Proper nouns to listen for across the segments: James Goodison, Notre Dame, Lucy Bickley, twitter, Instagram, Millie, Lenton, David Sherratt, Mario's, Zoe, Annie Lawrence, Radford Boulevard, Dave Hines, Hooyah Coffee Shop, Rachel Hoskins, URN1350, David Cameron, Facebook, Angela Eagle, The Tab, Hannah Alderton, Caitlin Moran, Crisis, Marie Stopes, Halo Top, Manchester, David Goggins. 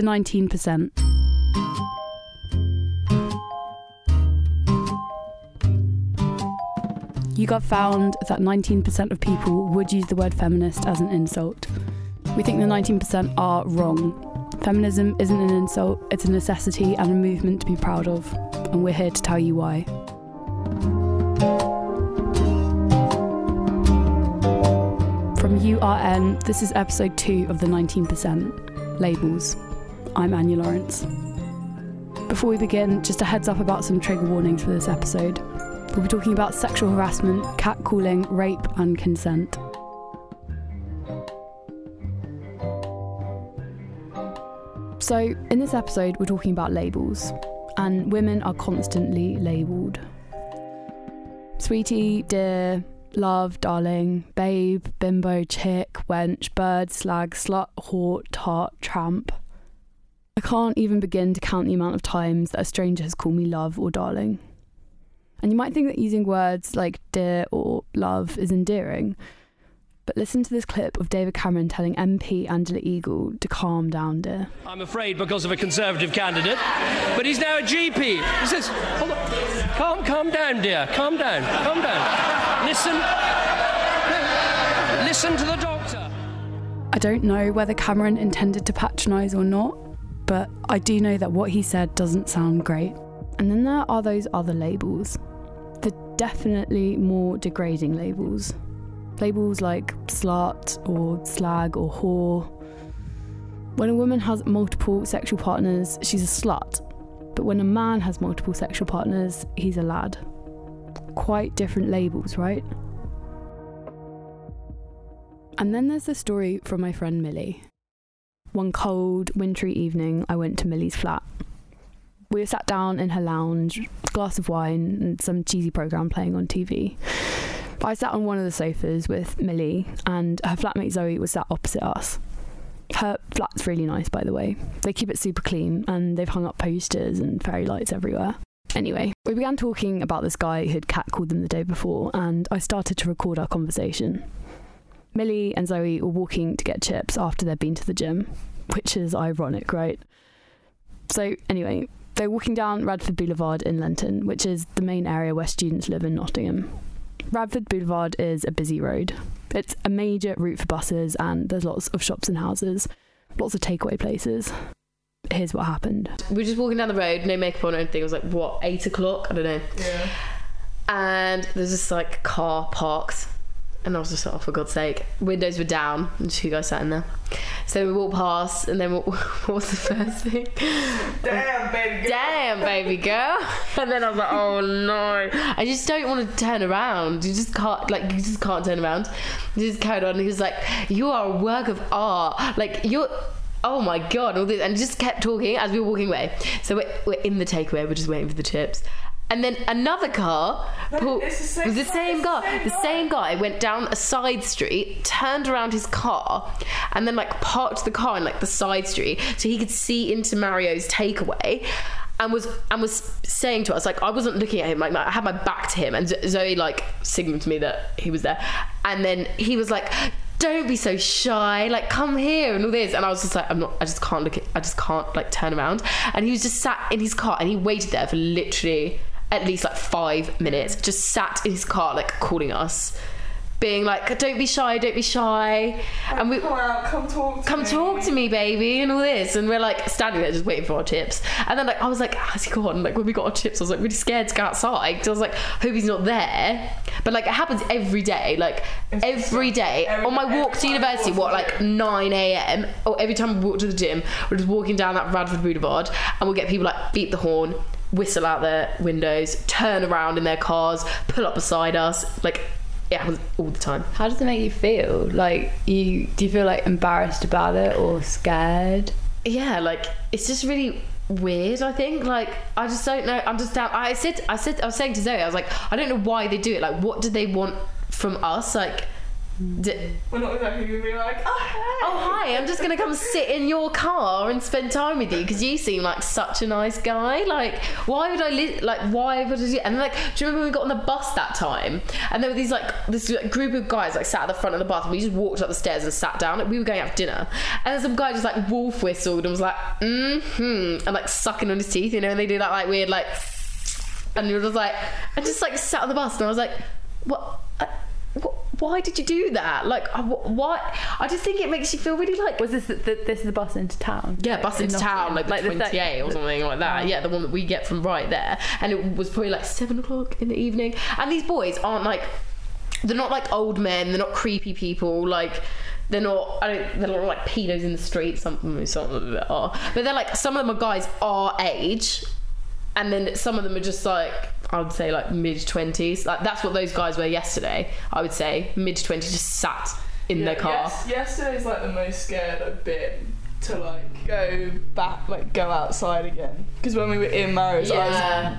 The 19%. YouGov found that 19% of people would use the word feminist as an insult. We think the 19% are wrong. Feminism isn't an insult, it's a necessity and a movement to be proud of, and we're here to tell you why. From URN, this is episode 2 of The 19%, Labels. I'm Annie Lawrence. Before we begin, just a heads up about some trigger warnings for this episode. We'll be talking about sexual harassment, catcalling, rape and consent. So, in this episode, we're talking about labels, and women are constantly labelled. Sweetie, dear, love, darling, babe, bimbo, chick, wench, bird, slag, slut, whore, tart, tramp. I can't even begin to count the amount of times that a stranger has called me love or darling. And you might think that using words like dear or love is endearing, but listen to this clip of David Cameron telling MP Angela Eagle to calm down, dear. I'm afraid because of a Conservative candidate, but he's now a GP. He says, hold on, calm down, dear, calm down. Listen to the doctor. I don't know whether Cameron intended to patronise or not, but I do know that what he said doesn't sound great. And then there are those other labels, the definitely more degrading labels. Labels like slut or slag or whore. When a woman has multiple sexual partners, she's a slut. But when a man has multiple sexual partners, he's a lad. Quite different labels, right? And then there's the story from my friend Millie. One cold, wintry evening, I went to Millie's flat. We were sat down in her lounge, a glass of wine and some cheesy programme playing on TV. I sat on one of the sofas with Millie, and her flatmate Zoe was sat opposite us. Her flat's really nice, by the way. They keep it super clean, and they've hung up posters and fairy lights everywhere. Anyway, we began talking about this guy who had catcalled them the day before, and I started to record our conversation. Millie and Zoe were walking to get chips after they'd been to the gym, which is ironic, right? So, anyway, they're walking down Radford Boulevard in Lenton, which is the main area where students live in Nottingham. Radford Boulevard is a busy road. It's a major route for buses, and there's lots of shops and houses, lots of takeaway places. Here's what happened. We were just walking down the road, no makeup on or anything. It was like, what, 8 o'clock? I don't know. Yeah. And there's this like car parked, and I was just like, oh, for God's sake. Windows were down, and two guys sat in there. So we walked past, and then what was the first thing? Damn, baby girl. And then I was like, oh no. I just don't want to turn around. You just can't turn around. You just carried on. And he was like, you are a work of art. Like, you're, oh my God, all this. And just kept talking as we were walking away. So we're in the takeaway, we're just waiting for the chips. And then another car was the same guy went down a side street, turned around his car, and then like parked the car in like the side street so he could see into Mario's takeaway, and was saying to us, like, I wasn't looking at him, like I had my back to him, and Zoe like signaled to me that he was there, and then he was like, don't be so shy, like come here and all this, and I was just like, I just can't like turn around, and he was just sat in his car, and he waited there for literally at least like 5 minutes, just sat in his car like calling us, being like, don't be shy, and we come talk to me baby and all this, and we're like standing there just waiting for our chips, and then like I was like, has he gone? Like when we got our chips I was like really scared to go outside because I was like, hope he's not there, but like it happens every day, like every day on my walk to university, what, like 9am, or every time we walk to the gym, we're just walking down that Radford Boulevard, and we'll get people like beep the horn, whistle out their windows, turn around in their cars, pull up beside us, like it happens all the time. How does it make you feel? Like, do you feel like embarrassed about it or scared? Yeah, like it's just really weird, I think. Like I just don't know. I'm just down. I was saying to Zoe, I was like, I don't know why they do it. Like, what do they want from us? Like, We're not exactly going to be like, oh hi, I'm just going to come sit in your car and spend time with you because you seem like such a nice guy. Like, why would I why would I do? And like, do you remember when we got on the bus that time and there were these like this like, group of guys like sat at the front of the bathroom? We just walked up the stairs and sat down. Like, we were going out for dinner and then some guy just like wolf whistled and was like and like sucking on his teeth, you know, and they do that like weird like, and you're just like, I just like sat on the bus and I was like, what? Why did you do that? Like, what? I just think it makes you feel really like... Was this is the bus into town? Yeah, bus into town, like the 28 or something like that. Yeah, the one that we get from right there. And it was probably like 7 o'clock in the evening. And these boys aren't like... They're not like old men. They're not creepy people. Like... They're not like pedos in the street. Some of them are. But they're like... Some of them are guys our age. And then some of them are just like... I would say like mid-20s. Like, that's what those guys were yesterday, I would say. Mid-20s, just sat in their car. Yesterday's like the most scared I've been to like go back, like go outside again. Because when we were in Mario's,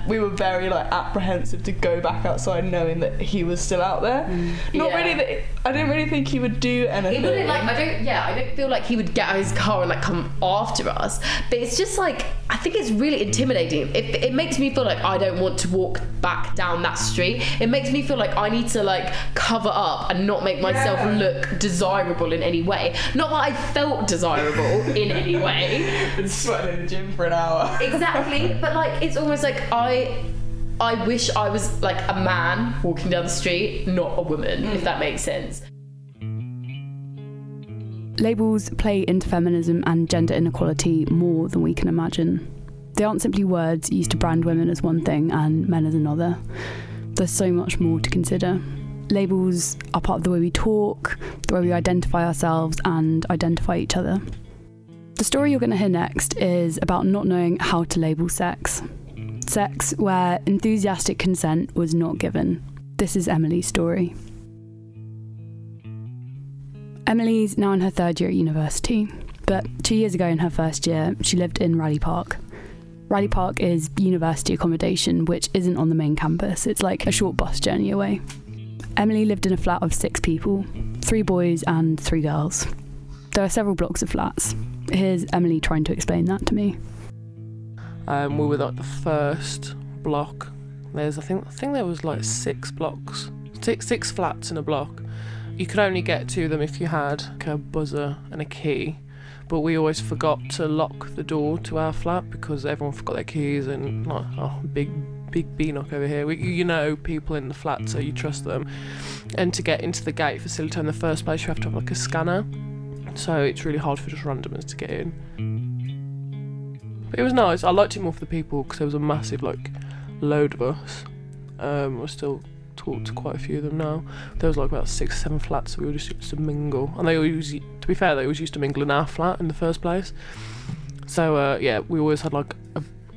we were very like apprehensive to go back outside knowing that he was still out there. Not really that, I don't really think he would do anything. He wouldn't like, I don't feel like he would get out of his car and like come after us. But it's just like, I think it's really intimidating. It makes me feel like I don't want to walk back down that street. It makes me feel like I need to like cover up and not make myself look desirable in any way. Not that I felt desirable in any way. Been sweating in the gym for an hour. Exactly, but like it's almost like I wish I was like a man walking down the street, not a woman, if that makes sense. Labels play into feminism and gender inequality more than we can imagine. They aren't simply words used to brand women as one thing and men as another. There's so much more to consider. Labels are part of the way we talk, the way we identify ourselves and identify each other. The story you're going to hear next is about not knowing how to label sex. Sex where enthusiastic consent was not given. This is Emily's story. Emily's now in her third year at university, but 2 years ago in her first year, she lived in Raleigh Park. Raleigh Park is university accommodation, which isn't on the main campus. It's like a short bus journey away. Emily lived in a flat of 6 people, 3 boys and 3 girls. There are several blocks of flats. Here's Emily trying to explain that to me. We were like the first block. There's I think there was like 6 blocks, six flats in a block. You could only get to them if you had like a buzzer and a key. But we always forgot to lock the door to our flat because everyone forgot their keys and like, oh, big B-knock over here. You know people in the flat, so you trust them. And to get into the gate facility in the first place, you have to have like a scanner. So it's really hard for just randomers to get in. But it was nice. I liked it more for the people because there was a massive like load of us. I still talk to quite a few of them now. There was like about 6 or 7 flats, so we all just used to mingle. And they always used to mingle in our flat in the first place. So we always had like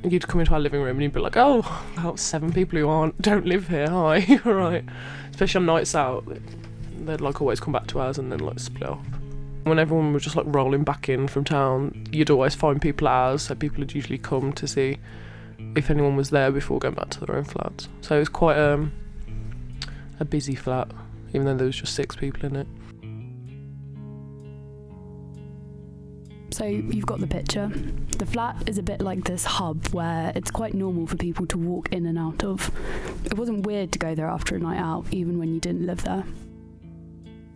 you'd come into our living room and you'd be like, oh, about 7 people who don't live here. Hi, all right. Especially on nights out, they'd like always come back to ours and then like split off. When everyone was just like rolling back in from town, you'd always find people at ours, so people would usually come to see if anyone was there before going back to their own flats. So it was quite a busy flat, even though there was just 6 people in it. So you've got the picture. The flat is a bit like this hub where it's quite normal for people to walk in and out of. It wasn't weird to go there after a night out, even when you didn't live there.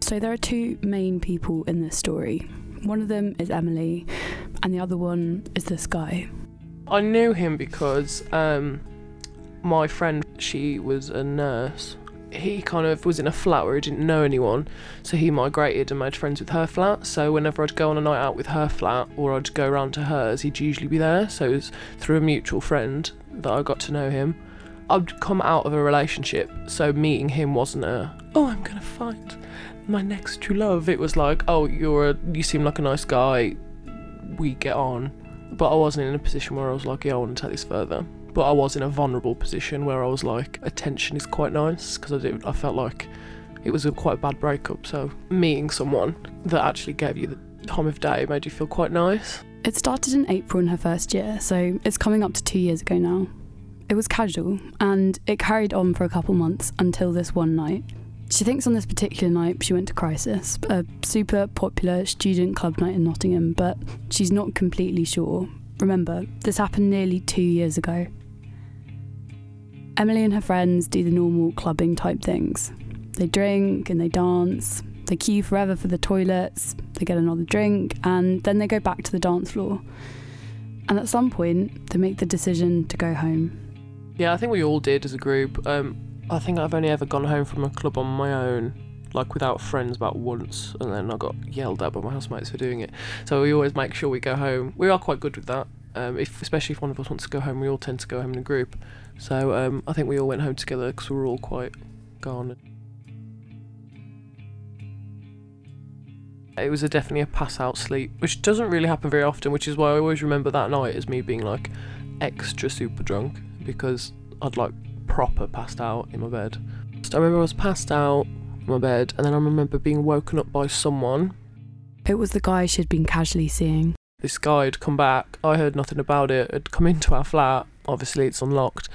So there are 2 main people in this story. One of them is Emily, and the other one is this guy. I knew him because my friend, she was a nurse. He kind of was in a flat where he didn't know anyone, so he migrated and made friends with her flat. So whenever I'd go on a night out with her flat, or I'd go round to hers, he'd usually be there. So it was through a mutual friend that I got to know him. I'd come out of a relationship, so meeting him wasn't I'm going to fight my next true love. It was like, oh, you seem like a nice guy, we get on. But I wasn't in a position where I was like, yeah, I want to take this further. But I was in a vulnerable position where I was like, attention is quite nice, because I felt like it was quite a bad breakup. So meeting someone that actually gave you the time of day made you feel quite nice. It started in April in her first year, so it's coming up to 2 years ago now. It was casual, and it carried on for a couple months until this one night. She thinks on this particular night she went to Crisis, a super popular student club night in Nottingham, but she's not completely sure. Remember, this happened nearly 2 years ago. Emily and her friends do the normal clubbing type things. They drink and they dance, they queue forever for the toilets, they get another drink, and then they go back to the dance floor. And at some point, they make the decision to go home. Yeah, I think we all did as a group. I think I've only ever gone home from a club on my own, like without friends, about once, and then I got yelled at by my housemates for doing it. So we always make sure we go home. We are quite good with that. Especially if one of us wants to go home, we all tend to go home in a group. So I think we all went home together because we were all quite gone. It was definitely a pass-out sleep, which doesn't really happen very often, which is why I always remember that night as me being like extra super drunk, because I'd like proper passed out in my bed. So I remember I was passed out in my bed, and then I remember being woken up by someone. It was the guy she'd been casually seeing. This guy had come back, I heard nothing about it, had come into our flat, obviously it's unlocked,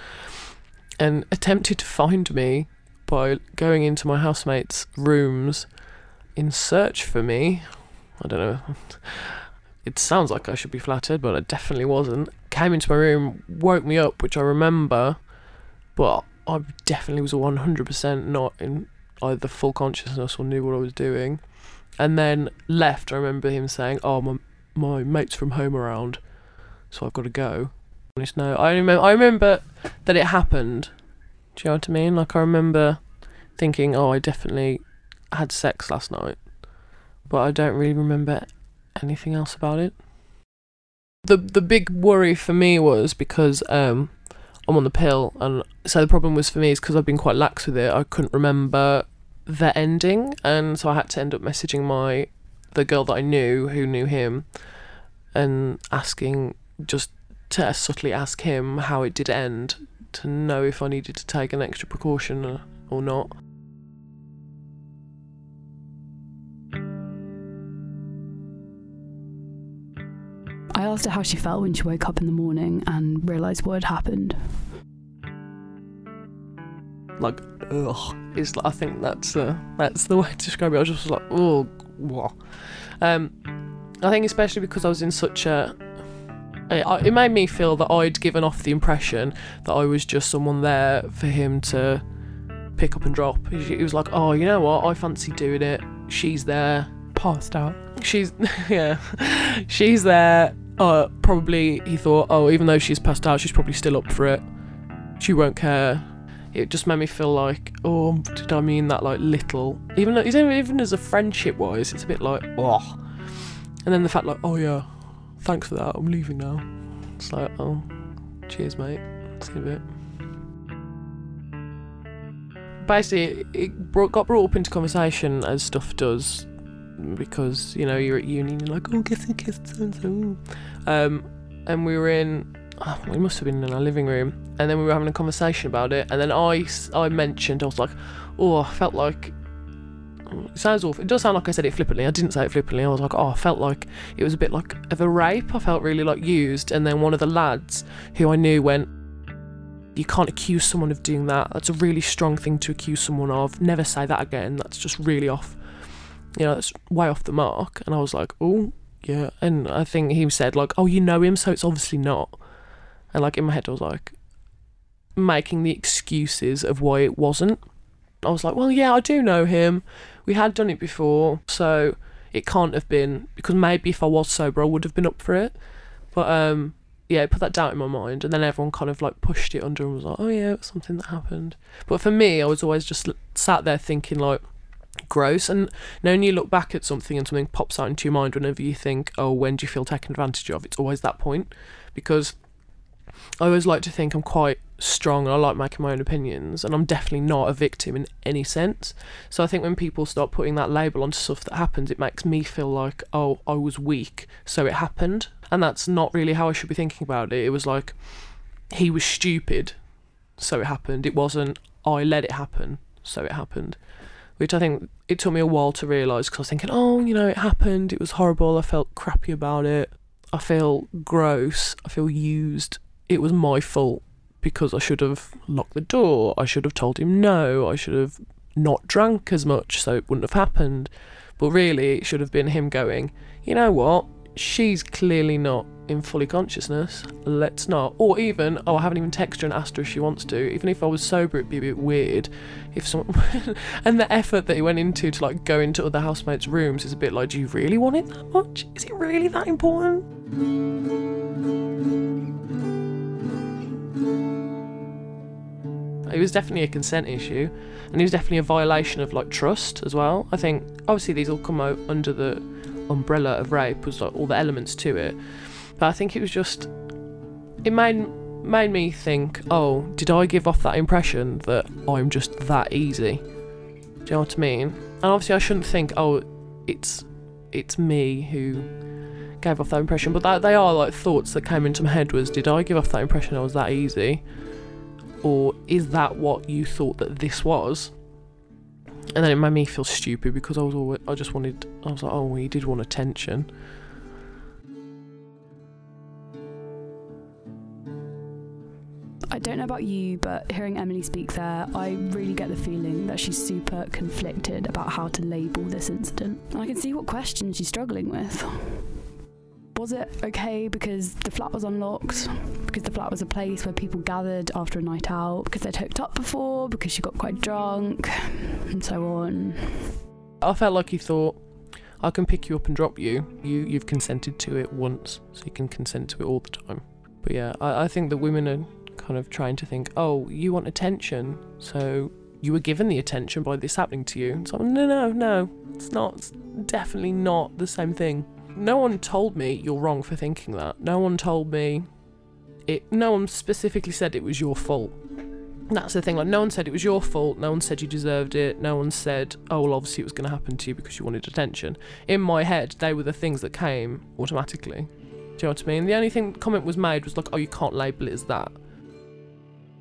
and attempted to find me by going into my housemates' rooms in search for me. I don't know, it sounds like I should be flattered, but I definitely wasn't. Came into my room, woke me up, which I remember, but I definitely was 100% not in either full consciousness or knew what I was doing. And then left. I remember him saying, oh, my mate's from home around, so I've got to go. No, I remember that it happened. Do you know what I mean? Like, I remember thinking, oh, I definitely had sex last night, but I don't really remember anything else about it. The big worry for me was because I'm on the pill, and so the problem was for me is because I've been quite lax with it, I couldn't remember the ending, and so I had to end up messaging the girl that I knew who knew him and asking, just to subtly ask him how it did end, to know if I needed to take an extra precaution or not. I asked her how she felt when she woke up in the morning and realised what had happened. Like, ugh. It's like, I think that's the way to describe it. I was just like, ugh, what? I think especially because I was in such a... It made me feel that I'd given off the impression that I was just someone there for him to pick up and drop. It was like, oh, you know what? I fancy doing it. She's there. Passed out. She's there. Probably he thought, oh, even though she's passed out, she's probably still up for it. She won't care. It just made me feel like, oh, did I mean that, like, little? Even as a friendship-wise, it's a bit like, oh. And then the fact, like, oh, yeah, thanks for that, I'm leaving now. It's like, oh, cheers, mate. See you in a bit. Basically, it got brought up into conversation, as stuff does, because, you know, you're at uni and you're like, oh, kiss, so. And we were in... Oh, we must have been in our living room, and then we were having a conversation about it, and then I mentioned, I was like, oh, I felt like, it sounds awful, it does sound like I said it flippantly, I didn't say it flippantly, I was like, oh, I felt like it was a bit like of a rape, I felt really like used. And then one of the lads who I knew went, you can't accuse someone of doing that, that's a really strong thing to accuse someone of, never say that again, that's just really off, you know, that's way off the mark. And I was like, oh, yeah. And I think he said like, oh, you know him, so it's obviously not. And like in my head I was like making the excuses of why it wasn't. I was like, well, yeah, I do know him, we had done it before, so it can't have been, because maybe if I was sober I would have been up for it. But yeah, I put that doubt in my mind, and then everyone kind of like pushed it under and was like, oh yeah, it was something that happened. But for me, I was always just sat there thinking like, gross. And now when you look back at something and something pops out into your mind whenever you think, oh, when do you feel taken advantage of, it's always that point, because I always like to think I'm quite strong and I like making my own opinions, and I'm definitely not a victim in any sense. So I think when people start putting that label onto stuff that happens, it makes me feel like, oh, I was weak, so it happened. And that's not really how I should be thinking about it. It was like, he was stupid, so it happened. It wasn't, I let it happen, so it happened. Which I think it took me a while to realise, because I was thinking, oh, you know, it happened, it was horrible, I felt crappy about it, I feel gross, I feel used. It was my fault because I should have locked the door, I should have told him no, I should have not drank as much, so it wouldn't have happened. But really, it should have been him going, you know what, she's clearly not in fully consciousness, let's not. Or even, oh, I haven't even texted her and asked her if she wants to. Even if I was sober, it'd be a bit weird if someone and the effort that he went into to like go into other housemates' rooms is a bit like, do you really want it that much? Is it really that important? It was definitely a consent issue, and it was definitely a violation of like trust as well. I think obviously these all come out under the umbrella of rape, was like all the elements to it. But I think it was just, it made me think, oh, did I give off that impression that I'm just that easy? Do you know what I mean? And obviously I shouldn't think, oh, it's me who gave off that impression. But that, they are like thoughts that came into my head was, did I give off that impression I was that easy? Or is that what you thought that this was? And then it made me feel stupid because I was like, oh, well, you did want attention. I don't know about you, but hearing Emily speak there, I really get the feeling that she's super conflicted about how to label this incident. And I can see what questions she's struggling with. Was it okay because the flat was unlocked? Because the flat was a place where people gathered after a night out? Because they'd hooked up before? Because she got quite drunk? And so on. I felt like he thought, I can pick you up and drop you. You've consented to it once, so you can consent to it all the time. But yeah, I think that women are kind of trying to think, oh, you want attention, so you were given the attention by this happening to you. It's like, no, it's not. It's definitely not the same thing. No one told me you're wrong for thinking that. No one told me it. No one specifically said it was your fault. That's the thing. Like, no one said it was your fault. No one said you deserved it. No one said, oh, well, obviously it was going to happen to you because you wanted attention. In my head, they were the things that came automatically. Do you know what I mean? The only thing comment was made was like, oh, you can't label it as that.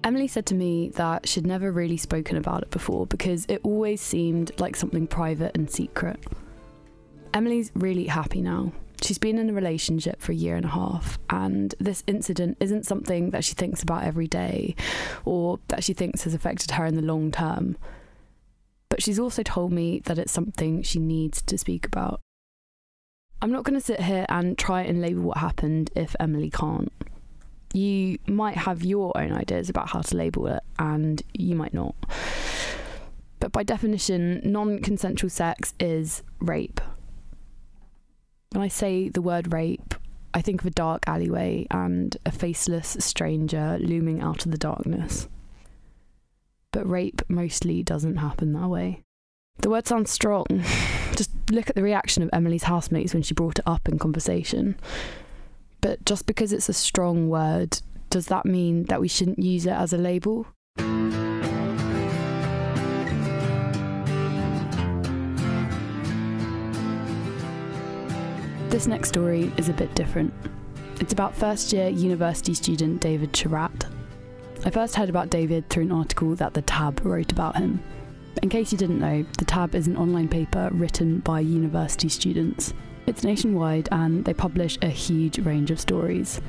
Emily said to me that she'd never really spoken about it before because it always seemed like something private and secret. Emily's really happy now. She's been in a relationship for 1.5 years, and this incident isn't something that she thinks about every day or that she thinks has affected her in the long term. But she's also told me that it's something she needs to speak about. I'm not going to sit here and try and label what happened if Emily can't. You might have your own ideas about how to label it, and you might not. But by definition, non-consensual sex is rape. When I say the word rape, I think of a dark alleyway and a faceless stranger looming out of the darkness. But rape mostly doesn't happen that way. The word sounds strong. Just look at the reaction of Emily's housemates when she brought it up in conversation. But just because it's a strong word, does that mean that we shouldn't use it as a label? This next story is a bit different. It's about first-year university student David Sherratt. I first heard about David through an article that The Tab wrote about him. In case you didn't know, The Tab is an online paper written by university students. It's nationwide and they publish a huge range of stories.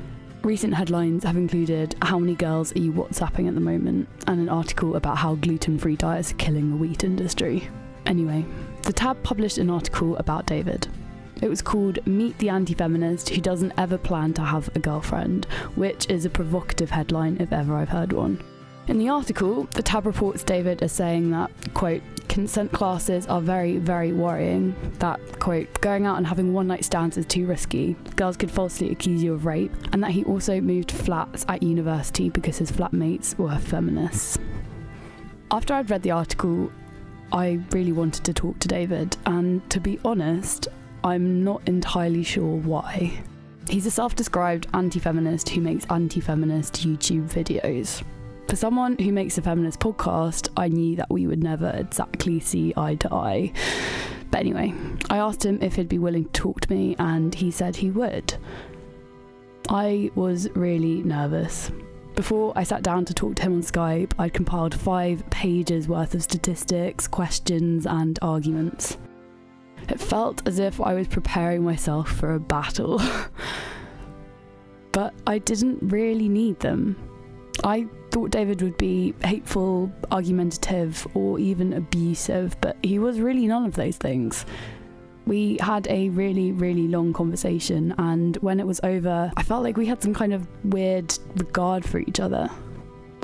Recent headlines have included how many girls are you WhatsApping at the moment, and an article about how gluten-free diets are killing the wheat industry. Anyway, The Tab published an article about David. It was called Meet the Anti-Feminist Who Doesn't Ever Plan to Have a Girlfriend, which is a provocative headline if ever I've heard one. In the article, The Tab reports David as saying that, quote, consent classes are very, very worrying, that, quote, going out and having one-night stands is too risky, girls could falsely accuse you of rape, and that he also moved flats at university because his flatmates were feminists. After I'd read the article, I really wanted to talk to David, and to be honest, I'm not entirely sure why. He's a self-described anti-feminist who makes anti-feminist YouTube videos. For someone who makes a feminist podcast, I knew that we would never exactly see eye to eye. But anyway, I asked him if he'd be willing to talk to me, and he said he would. I was really nervous. Before I sat down to talk to him on Skype, I'd compiled 5 pages worth of statistics, questions, and arguments. It felt as if I was preparing myself for a battle. But I didn't really need them. I thought David would be hateful, argumentative, or even abusive, but he was really none of those things. We had a really, really long conversation, and when it was over, I felt like we had some kind of weird regard for each other.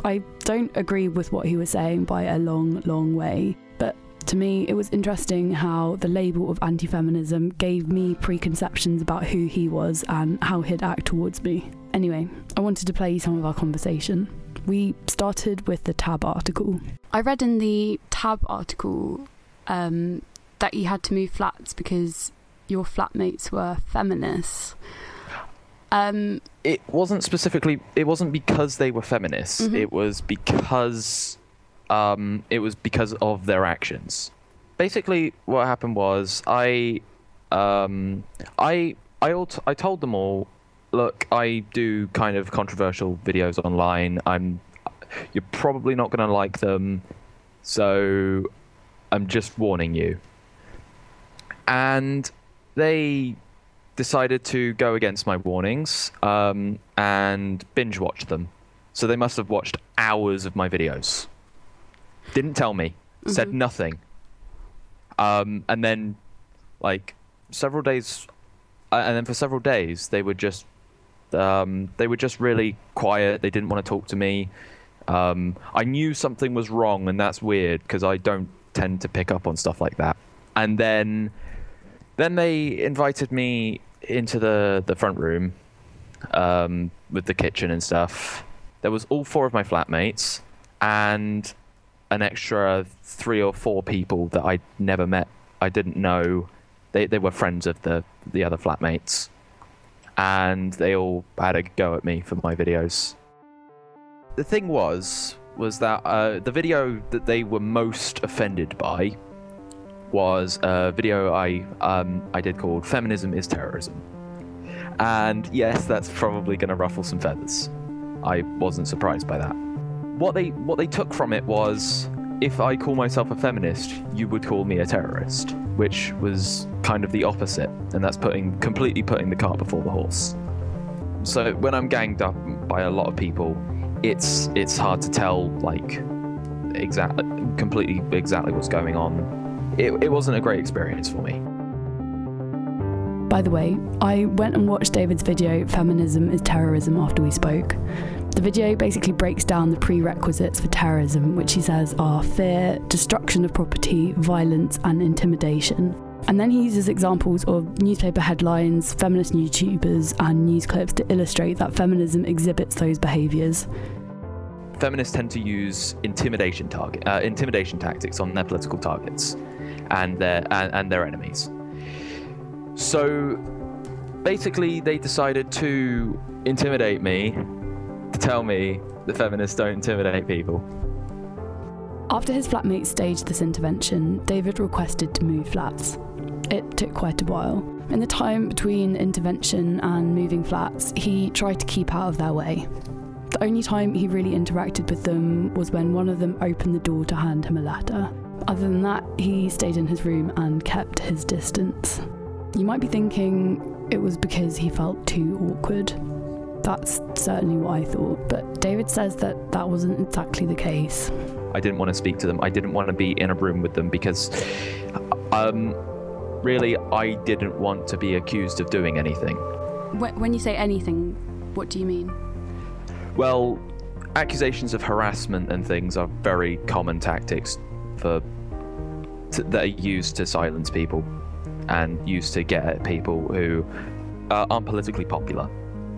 I don't agree with what he was saying by a long, long way, but to me, it was interesting how the label of anti-feminism gave me preconceptions about who he was and how he'd act towards me. Anyway, I wanted to play you some of our conversation. We started with the Tab article. I read in the Tab article that you had to move flats because your flatmates were feminists. It wasn't because they were feminists. Mm-hmm. It was because of their actions. Basically, what happened was I told them all, look, I do kind of controversial videos online. You're probably not going to like them, so I'm just warning you. And they decided to go against my warnings and binge watch them. So they must have watched hours of my videos. Didn't tell me. Mm-hmm. Said nothing. And then, several days... and then for several days, they were just really quiet. They didn't want to talk to me. I knew something was wrong, and that's weird, because I don't tend to pick up on stuff like that. And then they invited me into the front room with the kitchen and stuff. There was all four of my flatmates and an extra three or four people that I'd never met. I didn't know. They were friends of the other flatmates, and they all had a go at me for my videos. The thing was that the video that they were most offended by was a video I did called Feminism is Terrorism. And yes, that's probably going to ruffle some feathers. I wasn't surprised by that. What they took from it was, if I call myself a feminist, you would call me a terrorist, which was kind of the opposite, and that's completely putting the cart before the horse. So when I'm ganged up by a lot of people, it's hard to tell exactly what's going on. It wasn't a great experience for me. By the way, I went and watched David's video, Feminism is Terrorism, after we spoke. The video basically breaks down the prerequisites for terrorism, which he says are fear, destruction of property, violence, and intimidation. And then he uses examples of newspaper headlines, feminist YouTubers, and news clips to illustrate that feminism exhibits those behaviours. Feminists tend to use intimidation tactics on their political targets and their enemies. So basically they decided to intimidate me, to tell me the feminists don't intimidate people. After his flatmates staged this intervention, David requested to move flats. It took quite a while. In the time between intervention and moving flats, he tried to keep out of their way. The only time he really interacted with them was when one of them opened the door to hand him a letter. Other than that, he stayed in his room and kept his distance. You might be thinking it was because he felt too awkward. That's certainly what I thought, but David says that that wasn't exactly the case. I didn't want to speak to them. I didn't want to be in a room with them because, really, I didn't want to be accused of doing anything. When you say anything, what do you mean? Well, accusations of harassment and things are very common tactics that are used to silence people, and used to get at people who aren't politically popular.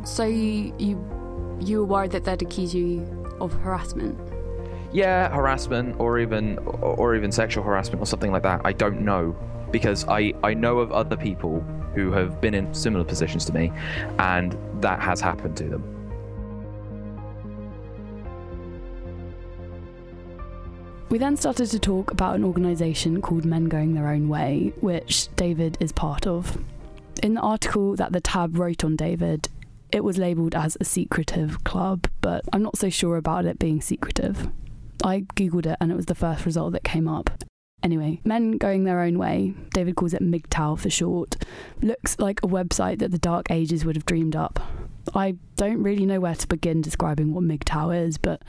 So you were worried that they'd accuse you of harassment? Yeah, harassment, or even sexual harassment or something like that. I don't know, because I know of other people who have been in similar positions to me, and that has happened to them. We then started to talk about an organisation called Men Going Their Own Way, which David is part of. In the article that the Tab wrote on David, it was labelled as a secretive club, but I'm not so sure about it being secretive. I googled it and it was the first result that came up. Anyway, Men Going Their Own Way, David calls it MGTOW for short, looks like a website that the Dark Ages would have dreamed up. I don't really know where to begin describing what MGTOW is, but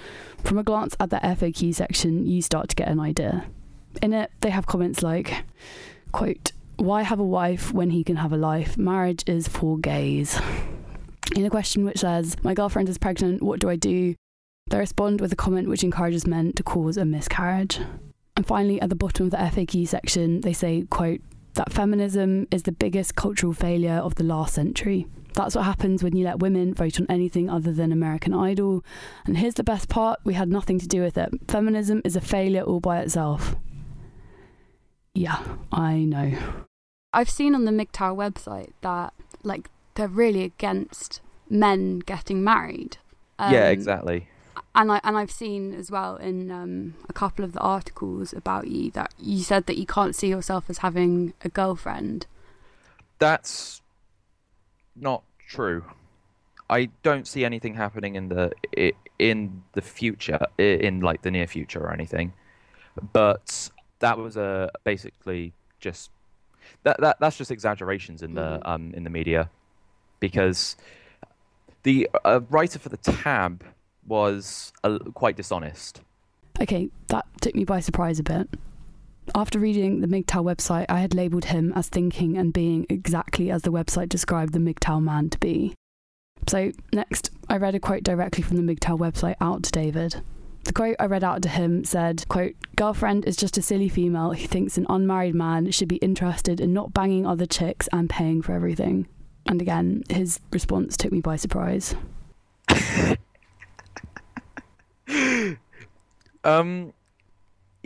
from a glance at the FAQ section, you start to get an idea. In it, they have comments like, quote, "Why have a wife when he can have a life? Marriage is for gays." In a question which says, "My girlfriend is pregnant, what do I do?" they respond with a comment which encourages men to cause a miscarriage. And finally, at the bottom of the FAQ section, they say, quote, "That feminism is the biggest cultural failure of the last century. That's what happens when you let women vote on anything other than American Idol. And here's the best part, we had nothing to do with it. Feminism is a failure all by itself." Yeah, I know. I've seen on the MGTOW website that, like, they're really against men getting married. Yeah, exactly. And I've seen as well in a couple of the articles about you that you said that you can't see yourself as having a girlfriend. That's not true. I don't see anything happening in the future, in like the near future or anything. But that was basically just that's just exaggerations in the in the media, because the writer for The Tab was quite dishonest. Okay, that took me by surprise a bit. After reading the MGTOW website, I had labelled him as thinking and being exactly as the website described the MGTOW man to be. So next, I read a quote directly from the MGTOW website out to David. The quote I read out to him said, quote, "Girlfriend is just a silly female who thinks an unmarried man should be interested in not banging other chicks and paying for everything." And again, his response took me by surprise.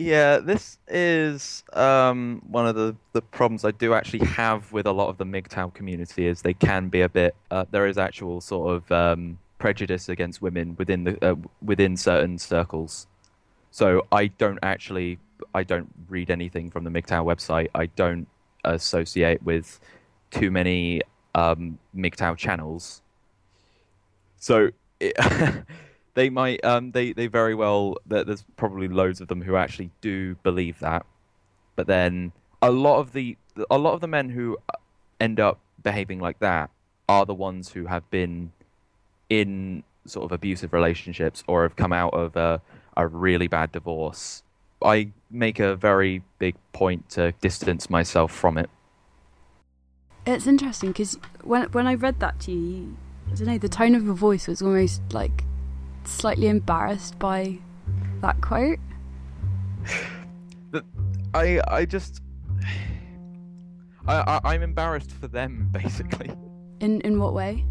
Yeah, this is one of the problems I do actually have with a lot of the MGTOW community, is they can be a bit. There is actual sort of prejudice against women within the within certain circles. So I don't read anything from the MGTOW website. I don't associate with too many MGTOW channels. So. They might, they very well, there's probably loads of them who actually do believe that. But then a lot of the men who end up behaving like that are the ones who have been in sort of abusive relationships or have come out of a really bad divorce. I make a very big point to distance myself from it. It's interesting because when I read that to you, I don't know, the tone of your voice was almost like slightly embarrassed by that quote. I'm embarrassed for them, basically. In what way?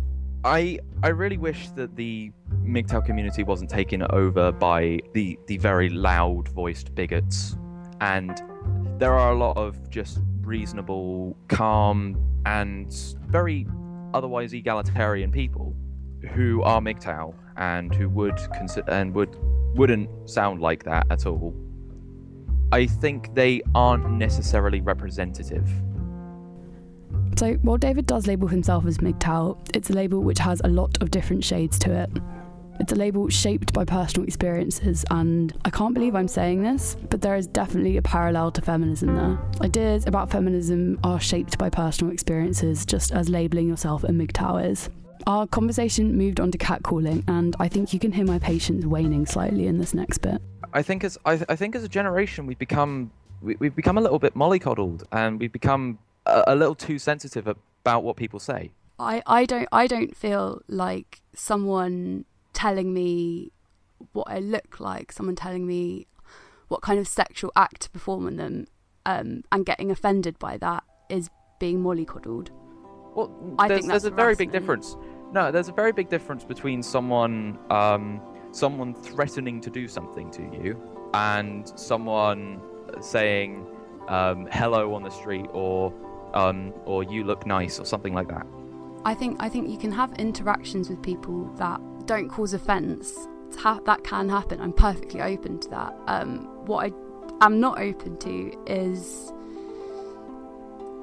I really wish that the MGTOW community wasn't taken over by the very loud-voiced bigots, and there are a lot of just reasonable, calm, and very otherwise egalitarian people who are MGTOW and who would consider and wouldn't sound like that at all. I think they aren't necessarily representative. So while David does label himself as MGTOW, it's a label which has a lot of different shades to it. It's a label shaped by personal experiences, and I can't believe I'm saying this, but there is definitely a parallel to feminism there. Ideas about feminism are shaped by personal experiences, just as labelling yourself a MGTOW is. Our conversation moved on to catcalling, and I think you can hear my patience waning slightly in this next bit. I think as a generation, we've become a little bit mollycoddled, and we've become a little too sensitive about what people say. I don't feel like someone telling me what I look like, someone telling me what kind of sexual act to perform on them, and getting offended by that is being mollycoddled. Well, there's a very big difference. No, there's a very big difference between someone threatening to do something to you and someone saying hello on the street or you look nice or something like that. I think you can have interactions with people that don't cause offence. That can happen. I'm perfectly open to that. What I am not open to is,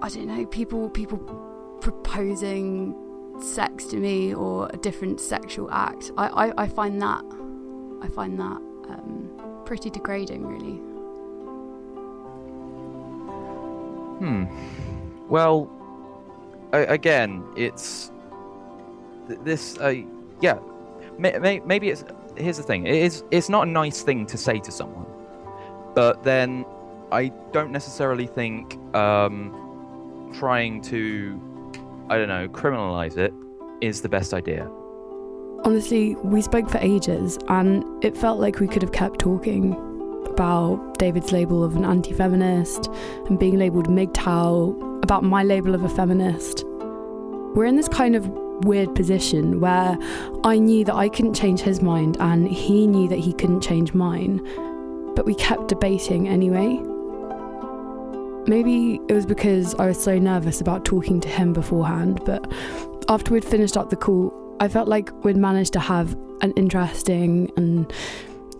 I don't know, people proposing sex to me or a different sexual act. I find that pretty degrading, really. Well, again, it's this, yeah, maybe it's, here's the thing, it's not a nice thing to say to someone, but then I don't necessarily think trying to, I don't know, criminalize it is the best idea. Honestly, we spoke for ages, and it felt like we could have kept talking about David's label of an anti-feminist and being labelled MGTOW, about my label of a feminist. We're in this kind of weird position where I knew that I couldn't change his mind and he knew that he couldn't change mine, but we kept debating anyway. Maybe it was because I was so nervous about talking to him beforehand, but after we'd finished up the call, I felt like we'd managed to have an interesting and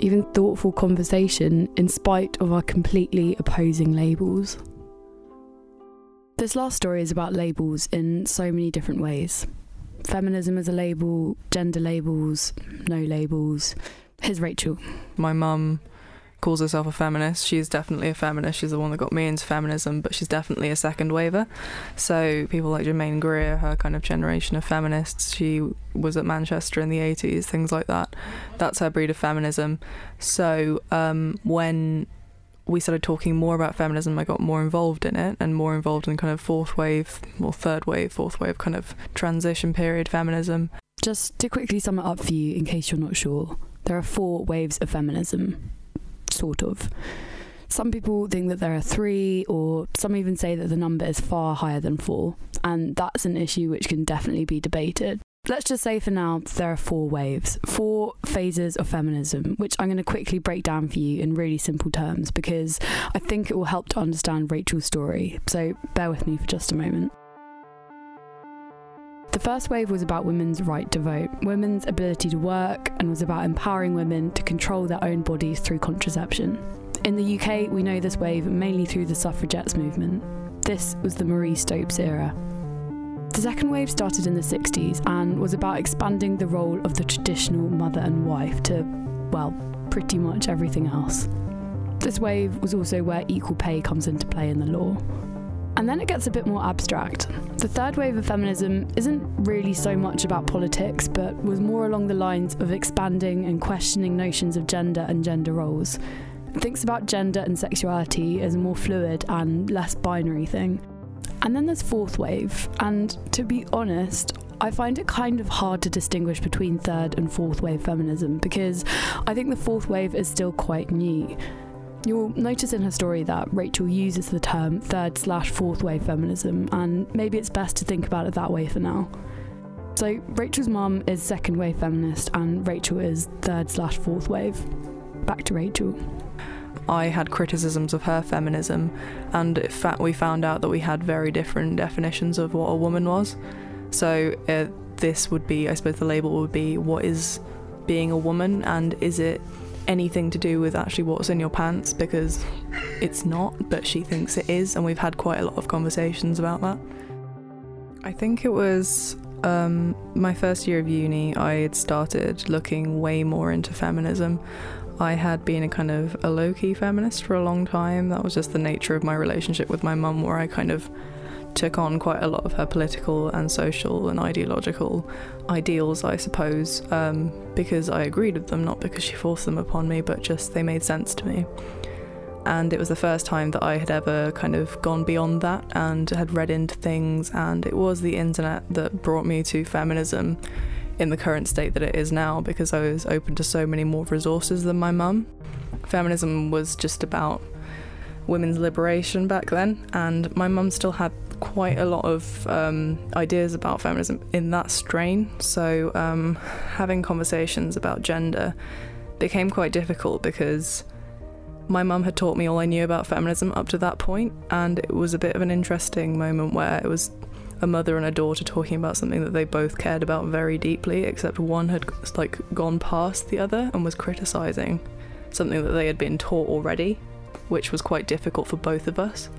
even thoughtful conversation in spite of our completely opposing labels. This last story is about labels in so many different ways. Feminism as a label, gender labels, no labels. Here's Rachel. My mum calls herself a feminist. She's definitely a feminist. She's the one that got me into feminism, but she's definitely a second waver. So people like Germaine Greer, her kind of generation of feminists, she was at Manchester in the 80s, things like that. That's her breed of feminism. So when we started talking more about feminism, I got more involved in it, and more involved in kind of fourth wave kind of transition period feminism. Just to quickly sum it up for you in case you're not sure, there are four waves of feminism. Sort of. Some people think that there are three, or some even say that the number is far higher than four, and that's an issue which can definitely be debated. Let's just say for now there are four waves, four phases of feminism, which I'm going to quickly break down for you in really simple terms because I think it will help to understand Rachel's story, so bear with me for just a moment. The first wave was about women's right to vote, women's ability to work, and was about empowering women to control their own bodies through contraception. In the UK, we know this wave mainly through the suffragettes movement. This was the Marie Stopes era. The second wave started in the 60s and was about expanding the role of the traditional mother and wife to, well, pretty much everything else. This wave was also where equal pay comes into play in the law. And then it gets a bit more abstract. The third wave of feminism isn't really so much about politics, but was more along the lines of expanding and questioning notions of gender and gender roles. It thinks about gender and sexuality as a more fluid and less binary thing. And then there's fourth wave, and to be honest, I find it kind of hard to distinguish between third and fourth wave feminism, because I think the fourth wave is still quite new. You'll notice in her story that Rachel uses the term third/fourth wave feminism, and maybe it's best to think about it that way for now. So Rachel's mum is second wave feminist and Rachel is third/fourth wave. Back to Rachel. I had criticisms of her feminism, and in fact we found out that we had very different definitions of what a woman was. So this would be, I suppose the label would be, what is being a woman, and is it anything to do with actually what's in your pants, because it's not, but she thinks it is, and we've had quite a lot of conversations about that. I think it was my first year of uni, I had started looking way more into feminism. I had been a kind of a low-key feminist for a long time. That was just the nature of my relationship with my mum, where I kind of took on quite a lot of her political and social and ideological ideals, I suppose, because I agreed with them, not because she forced them upon me, but just they made sense to me. And it was the first time that I had ever kind of gone beyond that and had read into things, and it was the internet that brought me to feminism in the current state that it is now, because I was open to so many more resources than my mum. Feminism was just about women's liberation back then, and my mum still had quite a lot of ideas about feminism in that strain, so having conversations about gender became quite difficult because my mum had taught me all I knew about feminism up to that point, and it was a bit of an interesting moment where it was a mother and a daughter talking about something that they both cared about very deeply, except one had like gone past the other and was criticising something that they had been taught already, which was quite difficult for both of us.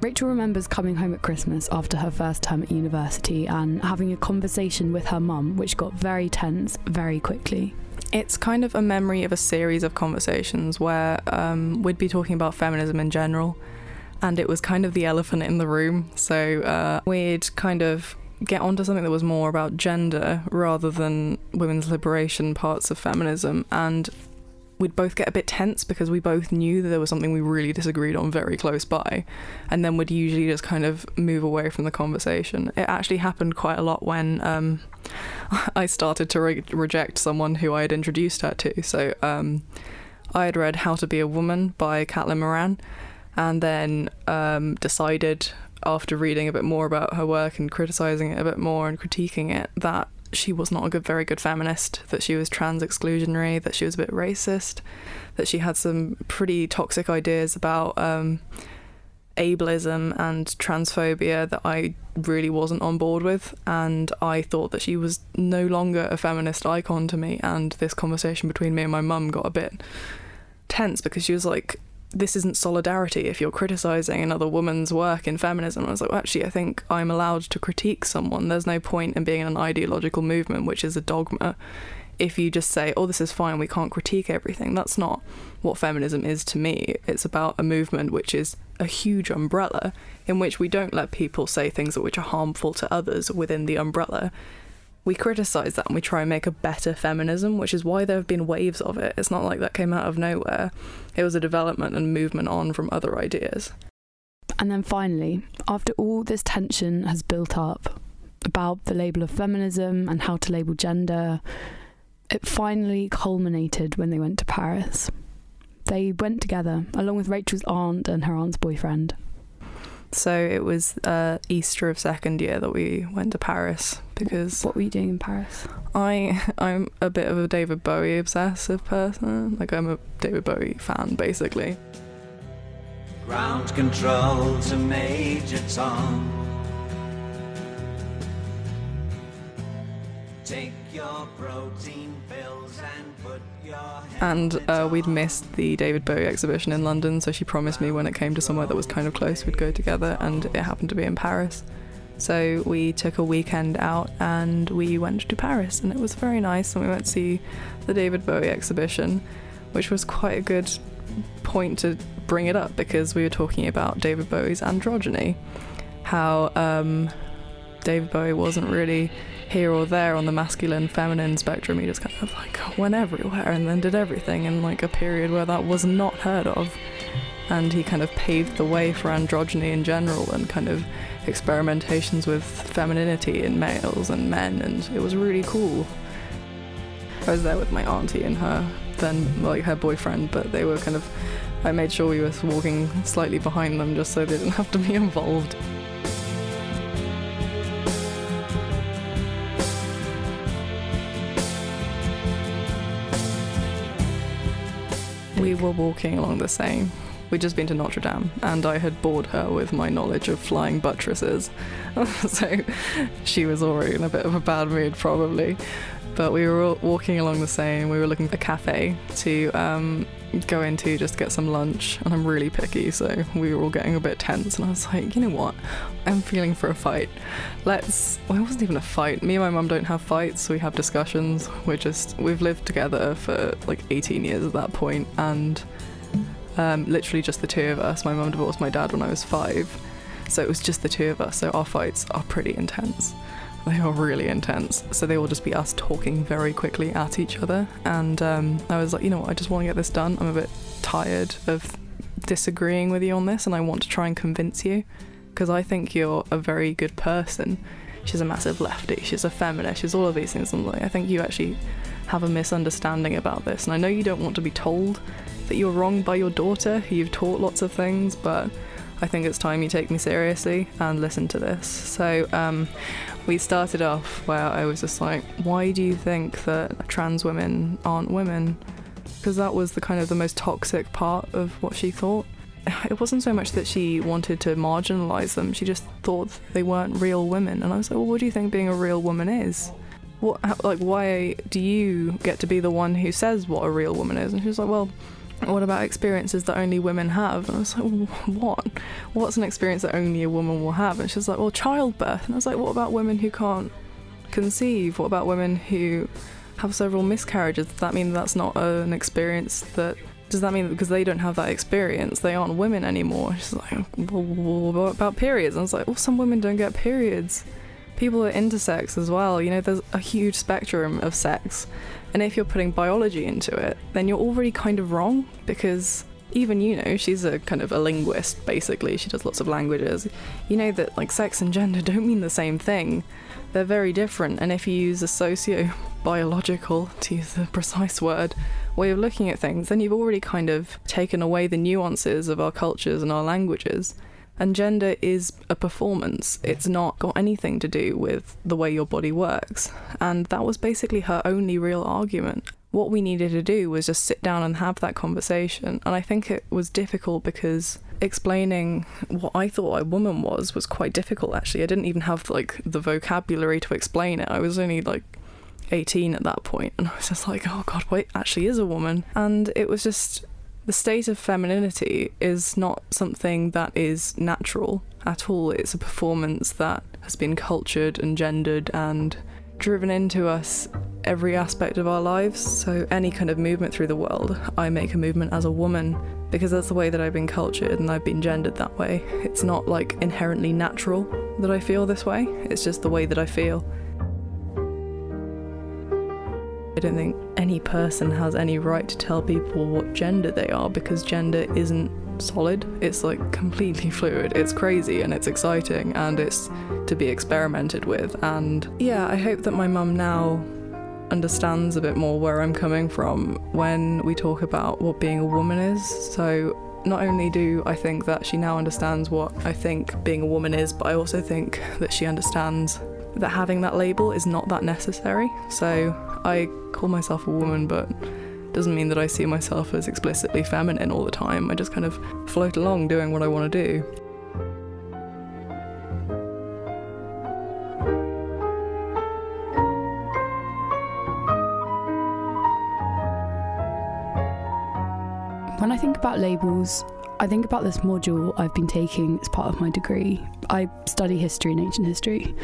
Rachel remembers coming home at Christmas after her first term at university and having a conversation with her mum, which got very tense very quickly. It's kind of a memory of a series of conversations where we'd be talking about feminism in general, and it was kind of the elephant in the room. So we'd kind of get onto something that was more about gender rather than women's liberation parts of feminism, and we'd both get a bit tense because we both knew that there was something we really disagreed on very close by, and then would usually just kind of move away from the conversation. It actually happened quite a lot when I started to reject someone who I had introduced her to. So I had read How to Be a Woman by Caitlin Moran, and then decided after reading a bit more about her work and criticising it a bit more and critiquing it that she was not a very good feminist, that she was trans exclusionary, that she was a bit racist, that she had some pretty toxic ideas about ableism and transphobia that I really wasn't on board with, and I thought that she was no longer a feminist icon to me. And this conversation between me and my mum got a bit tense because she was like, this isn't solidarity if you're criticising another woman's work in feminism. I was like, well, actually, I think I'm allowed to critique someone. There's no point in being in an ideological movement, which is a dogma, if you just say, oh, this is fine, we can't critique everything. That's not what feminism is to me. It's about a movement which is a huge umbrella in which we don't let people say things which are harmful to others within the umbrella. We criticise that and we try and make a better feminism, which is why there have been waves of it. It's not like that came out of nowhere. It was a development and movement on from other ideas. And then finally, after all this tension has built up about the label of feminism and how to label gender, it finally culminated when they went to Paris. They went together, along with Rachel's aunt and her aunt's boyfriend. So it was Easter of second year that we went to Paris because... What were you doing in Paris? I'm a bit of a David Bowie obsessive person. Like, I'm a David Bowie fan, basically. Ground control to Major Tom. Take your protein pills and put your head... And we'd missed the David Bowie exhibition in London, so she promised me when it came to somewhere that was kind of close we'd go together, and it happened to be in Paris. So we took a weekend out and we went to Paris, and it was very nice, and we went to see the David Bowie exhibition, which was quite a good point to bring it up because we were talking about David Bowie's androgyny, how David Bowie wasn't really here or there on the masculine feminine spectrum. He just kind of like went everywhere and then did everything in like a period where that was not heard of, and he kind of paved the way for androgyny in general and kind of experimentations with femininity in males and men, and it was really cool. I was there with my auntie and her then like her boyfriend, but they were kind of, I made sure we were walking slightly behind them just so they didn't have to be involved. We were walking along the Seine. We'd just been to Notre Dame, and I had bored her with my knowledge of flying buttresses. So she was already in a bit of a bad mood, probably. But we were walking along the Seine. We were looking for a cafe to go into just to get some lunch, and I'm really picky, so we were all getting a bit tense, and I was like, you know what, I'm feeling for a fight. Well, it wasn't even a fight. Me and my mum don't have fights, we have discussions. We've lived together for like 18 years at that point, and literally just the two of us. My mum divorced my dad when I was 5, so it was just the two of us, so our fights are pretty intense. They are really intense, so they will just be us talking very quickly at each other. And I was like, you know what, I just want to get this done. I'm a bit tired of disagreeing with you on this, and I want to try and convince you because I think you're a very good person. She's a massive lefty, she's a feminist, she's all of these things. I'm like, I think you actually have a misunderstanding about this, and I know you don't want to be told that you're wrong by your daughter, who you've taught lots of things, but I think it's time you take me seriously and listen to this. So we started off where I was just like, why do you think that trans women aren't women? Because that was the kind of the most toxic part of what she thought. It wasn't so much that she wanted to marginalise them, she just thought they weren't real women. And I was like, well, what do you think being a real woman is? Why do you get to be the one who says what a real woman is? And she was like, well, what about experiences that only women have? And I was like, what? What's an experience that only a woman will have? And she was like, well, childbirth. And I was like, what about women who can't conceive? What about women who have several miscarriages? Does that mean that's not an experience that... Does that mean that because they don't have that experience, they aren't women anymore? She's like, well, what about periods? And I was like, well, some women don't get periods. people who are into sex as well, you know, there's a huge spectrum of sex. And if you're putting biology into it, then you're already kind of wrong, because even, you know, she's a kind of a linguist, basically. She does lots of languages. You know that, like, sex and gender don't mean the same thing. They're very different. And if you use a socio-biological, to use the precise word, way of looking at things, then you've already kind of taken away the nuances of our cultures and our languages. And gender is a performance. It's not got anything to do with the way your body works. And that was basically her only real argument. What we needed to do was just sit down and have that conversation. And I think it was difficult because explaining what I thought a woman was quite difficult, actually. I didn't even have, like, the vocabulary to explain it. I was only, like, 18 at that point, and I was just like, oh god, what actually is a woman? And it was just, the state of femininity is not something that is natural at all. It's a performance that has been cultured and gendered and driven into us every aspect of our lives. So any kind of movement through the world, I make a movement as a woman because that's the way that I've been cultured and I've been gendered that way. It's not, like, inherently natural that I feel this way. It's just the way that I feel. I don't think any person has any right to tell people what gender they are, because gender isn't solid. It's, like, completely fluid. It's crazy and it's exciting and it's to be experimented with. And yeah, I hope that my mum now understands a bit more where I'm coming from when we talk about what being a woman is. So not only do I think that she now understands what I think being a woman is, but I also think that she understands that having that label is not that necessary. So I call myself a woman, but doesn't mean that I see myself as explicitly feminine all the time. I just kind of float along doing what I want to do. When I think about labels, I think about this module I've been taking as part of my degree. I study history and ancient history.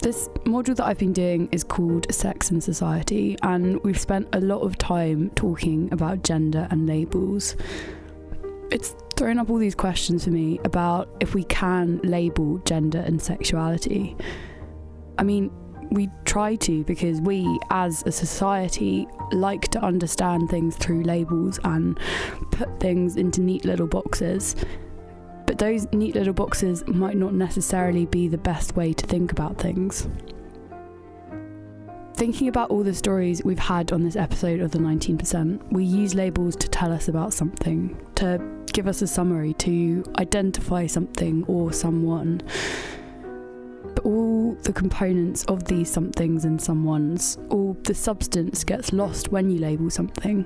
This module that I've been doing is called Sex and Society, and we've spent a lot of time talking about gender and labels. It's thrown up all these questions for me about if we can label gender and sexuality. I mean, we try to, because we as a society like to understand things through labels and put things into neat little boxes. But those neat little boxes might not necessarily be the best way to think about things. Thinking about all the stories we've had on this episode of The 19%, we use labels to tell us about something, to give us a summary, to identify something or someone. But all the components of these somethings and someones, all the substance gets lost when you label something.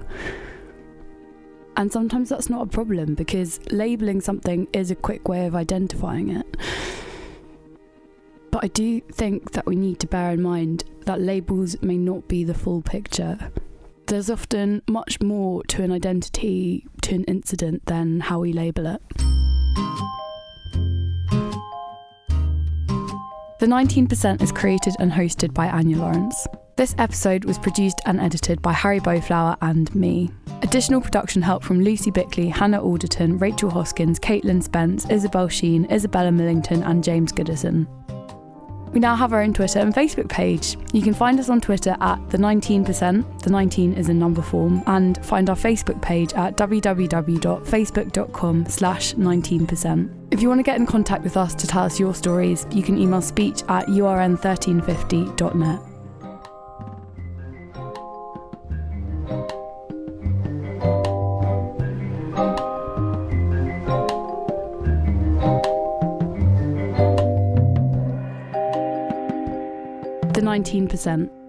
And sometimes that's not a problem, because labelling something is a quick way of identifying it. But I do think that we need to bear in mind that labels may not be the full picture. There's often much more to an identity, to an incident, than how we label it. The 19% is created and hosted by Annie Lawrence. This episode was produced and edited by Harry Bowflower and me. Additional production help from Lucy Bickley, Hannah Alderton, Rachel Hoskins, Caitlin Spence, Isabel Sheen, Isabella Millington and James Goodison. We now have our own Twitter and Facebook page. You can find us on Twitter at The 19%, the 19 is in number form, and find our Facebook page at www.facebook.com/19%. If you want to get in contact with us to tell us your stories, you can email speech@urn1350.net. The 19%.